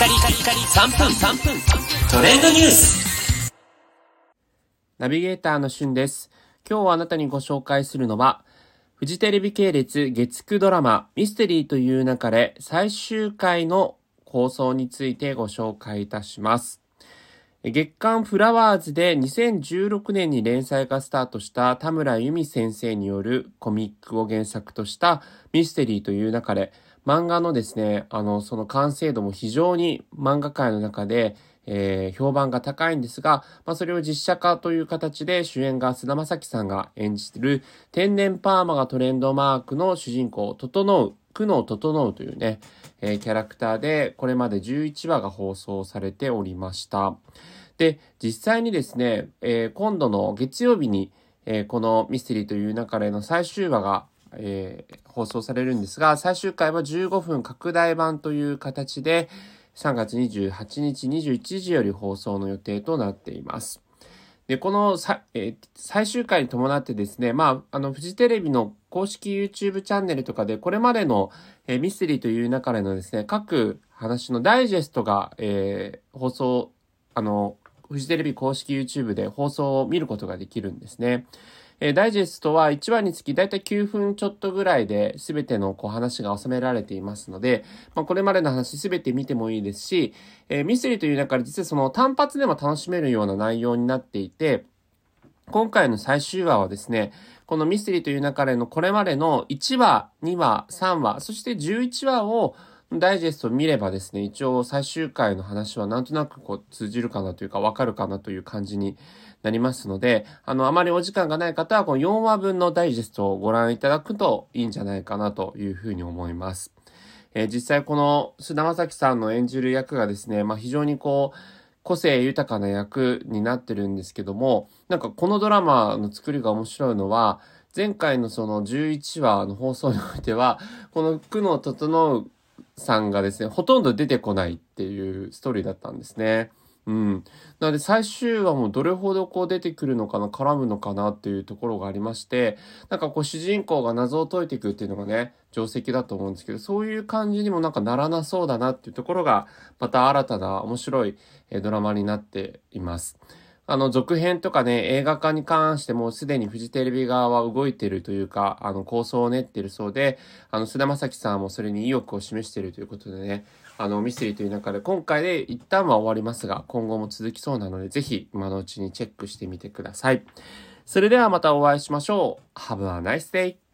3分トレンドニュースナビゲーターのしゅんです。今日はあなたにご紹介するのはフジテレビ系列月9ドラマミステリーという中で最終回の構想についてご紹介いたします。月刊フラワーズで2016年に連載がスタートした田村由美先生によるコミックを原作としたミステリーという中で漫画のですね、その完成度も非常に漫画界の中で、評判が高いんですが、それを実写化という形で主演が菅田将暉さんが演じている天然パーマがトレンドマークの主人公、久能整というね、キャラクターで、これまで11話が放送されておりました。で、実際にですね、今度の月曜日に、このミステリーという中での最終話が放送されるんですが、最終回は15分拡大版という形で3月28日21時より放送の予定となっています。で、この最終回に伴ってですね、フジテレビの公式 YouTube チャンネルとかでこれまでの、ミステリーという中でのですね、各話のダイジェストが、放送フジテレビ公式 YouTube で放送を見ることができるんですね。ダイジェストは1話につきだいたい9分ちょっとぐらいで全ての話が収められていますので、これまでの話全て見てもいいですし、ミステリーという中で実はその単発でも楽しめるような内容になっていて、今回の最終話はですね、このミステリーという中でのこれまでの1話、2話、3話、そして11話をダイジェストを見ればですね、一応最終回の話はなんとなく通じるかなというか、わかるかなという感じになりますので、あまりお時間がない方はこの4話分のダイジェストをご覧いただくといいんじゃないかなというふうに思います。実際この菅田将暉さんの演じる役がですね、非常に個性豊かな役になってるんですけども、なんかこのドラマの作りが面白いのは、前回のその11話の放送においては、この久能整さんがですね、ほとんど出てこないっていうストーリーだったんですね。なので最終話もどれほど出てくるのかな、絡むのかなっていうところがありまして、なんか主人公が謎を解いていくっていうのがね、定石だと思うんですけど、そういう感じにもなんかならなそうだなっていうところが、また新たな面白いドラマになっています。続編とかね、映画化に関してもすでにフジテレビ側は動いているというか、構想を練っているそうで、菅田将暉さんもそれに意欲を示しているということでね、ミステリーという中で今回で一旦は終わりますが、今後も続きそうなので、ぜひ今のうちにチェックしてみてください。それではまたお会いしましょう。Have a nice day!